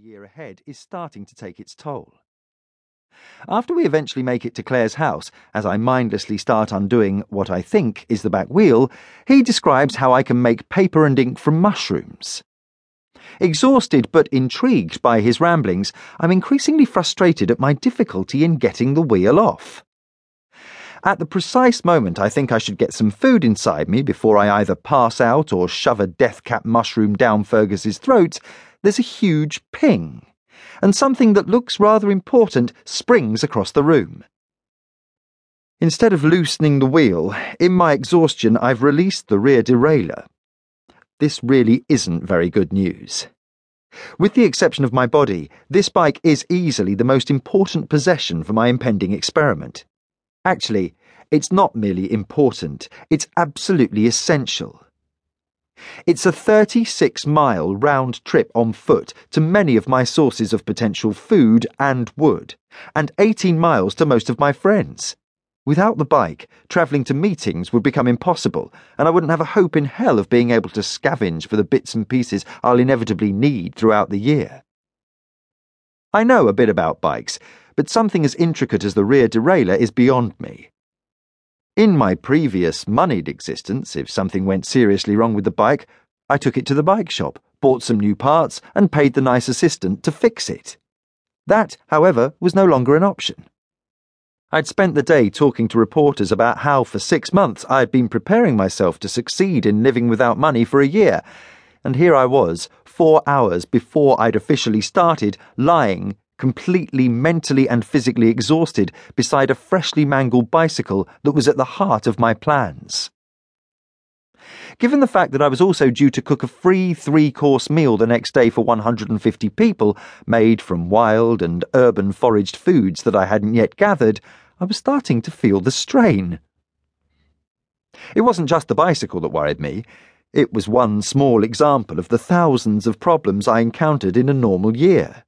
the year ahead is starting to take its toll. After we eventually make it to Claire's house, as I mindlessly start undoing what I think is the back wheel, he describes how I can make paper and ink from mushrooms. Exhausted but intrigued by his ramblings, I'm increasingly frustrated at my difficulty in getting the wheel off. At the precise moment I think I should get some food inside me before I either pass out or shove a death-cap mushroom down Fergus's throat, there's a huge ping, and something that looks rather important springs across the room. Instead of loosening the wheel, in my exhaustion I've released the rear derailleur. This really isn't very good news. With the exception of my body, this bike is easily the most important possession for my impending experiment. Actually, it's not merely important, it's absolutely essential. It's a 36-mile round trip on foot to many of my sources of potential food and wood, and 18 miles to most of my friends. Without the bike, travelling to meetings would become impossible, and I wouldn't have a hope in hell of being able to scavenge for the bits and pieces I'll inevitably need throughout the year. I know a bit about bikes, but something as intricate as the rear derailleur is beyond me. In my previous moneyed existence, if something went seriously wrong with the bike, I took it to the bike shop, bought some new parts, and paid the nice assistant to fix it. That, however, was no longer an option. I'd spent the day talking to reporters about how for 6 months I'd been preparing myself to succeed in living without money for a year, and here I was, 4 hours before I'd officially started, lying, completely mentally and physically exhausted, beside a freshly mangled bicycle that was at the heart of my plans. Given the fact that I was also due to cook a free 3-course meal the next day for 150 people, made from wild and urban foraged foods that I hadn't yet gathered, I was starting to feel the strain. It wasn't just the bicycle that worried me. It was one small example of the thousands of problems I encountered in a normal year.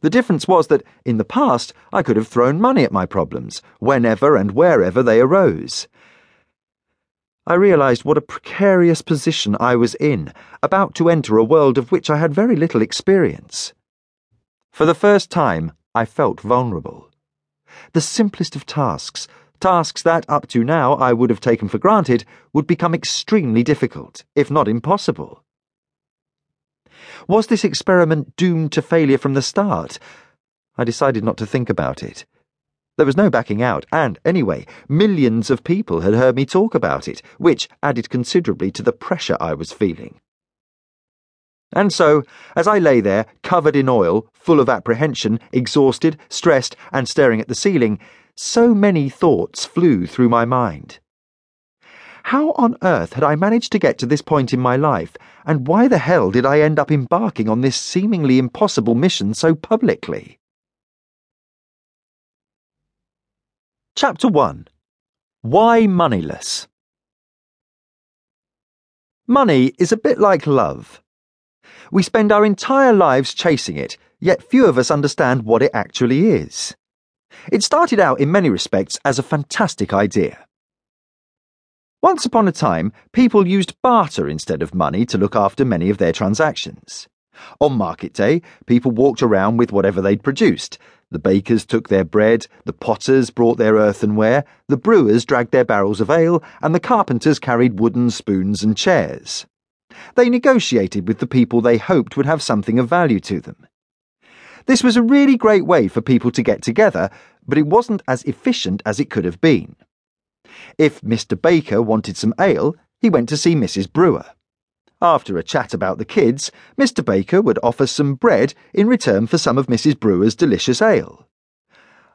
The difference was that, in the past, I could have thrown money at my problems, whenever and wherever they arose. I realised what a precarious position I was in, about to enter a world of which I had very little experience. For the first time, I felt vulnerable. The simplest of tasks that, up to now, I would have taken for granted, would become extremely difficult, if not impossible. Was this experiment doomed to failure from the start? I decided not to think about it. There was no backing out, and, anyway, millions of people had heard me talk about it, which added considerably to the pressure I was feeling. And so, as I lay there, covered in oil, full of apprehension, exhausted, stressed, and staring at the ceiling, so many thoughts flew through my mind. How on earth had I managed to get to this point in my life, and why the hell did I end up embarking on this seemingly impossible mission so publicly? Chapter 1. Why Moneyless? Money is a bit like love. We spend our entire lives chasing it, yet few of us understand what it actually is. It started out in many respects as a fantastic idea. Once upon a time, people used barter instead of money to look after many of their transactions. On market day, people walked around with whatever they'd produced. The bakers took their bread, the potters brought their earthenware, the brewers dragged their barrels of ale, and the carpenters carried wooden spoons and chairs. They negotiated with the people they hoped would have something of value to them. This was a really great way for people to get together, but it wasn't as efficient as it could have been. If Mr. Baker wanted some ale, he went to see Mrs. Brewer. After a chat about the kids, Mr. Baker would offer some bread in return for some of Mrs. Brewer's delicious ale.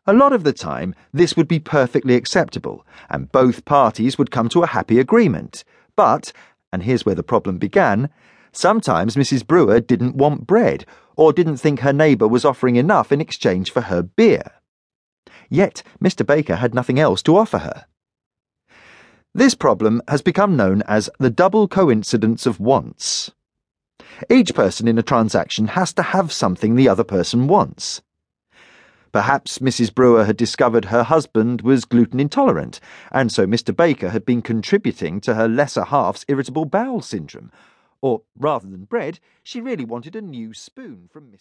A lot of the time, this would be perfectly acceptable, and both parties would come to a happy agreement. But, and here's where the problem began, sometimes Mrs. Brewer didn't want bread, or didn't think her neighbour was offering enough in exchange for her beer. Yet, Mr. Baker had nothing else to offer her. This problem has become known as the double coincidence of wants. Each person in a transaction has to have something the other person wants. Perhaps Mrs. Brewer had discovered her husband was gluten intolerant, and so Mr. Baker had been contributing to her lesser half's irritable bowel syndrome. Or, rather than bread, she really wanted a new spoon from Mrs.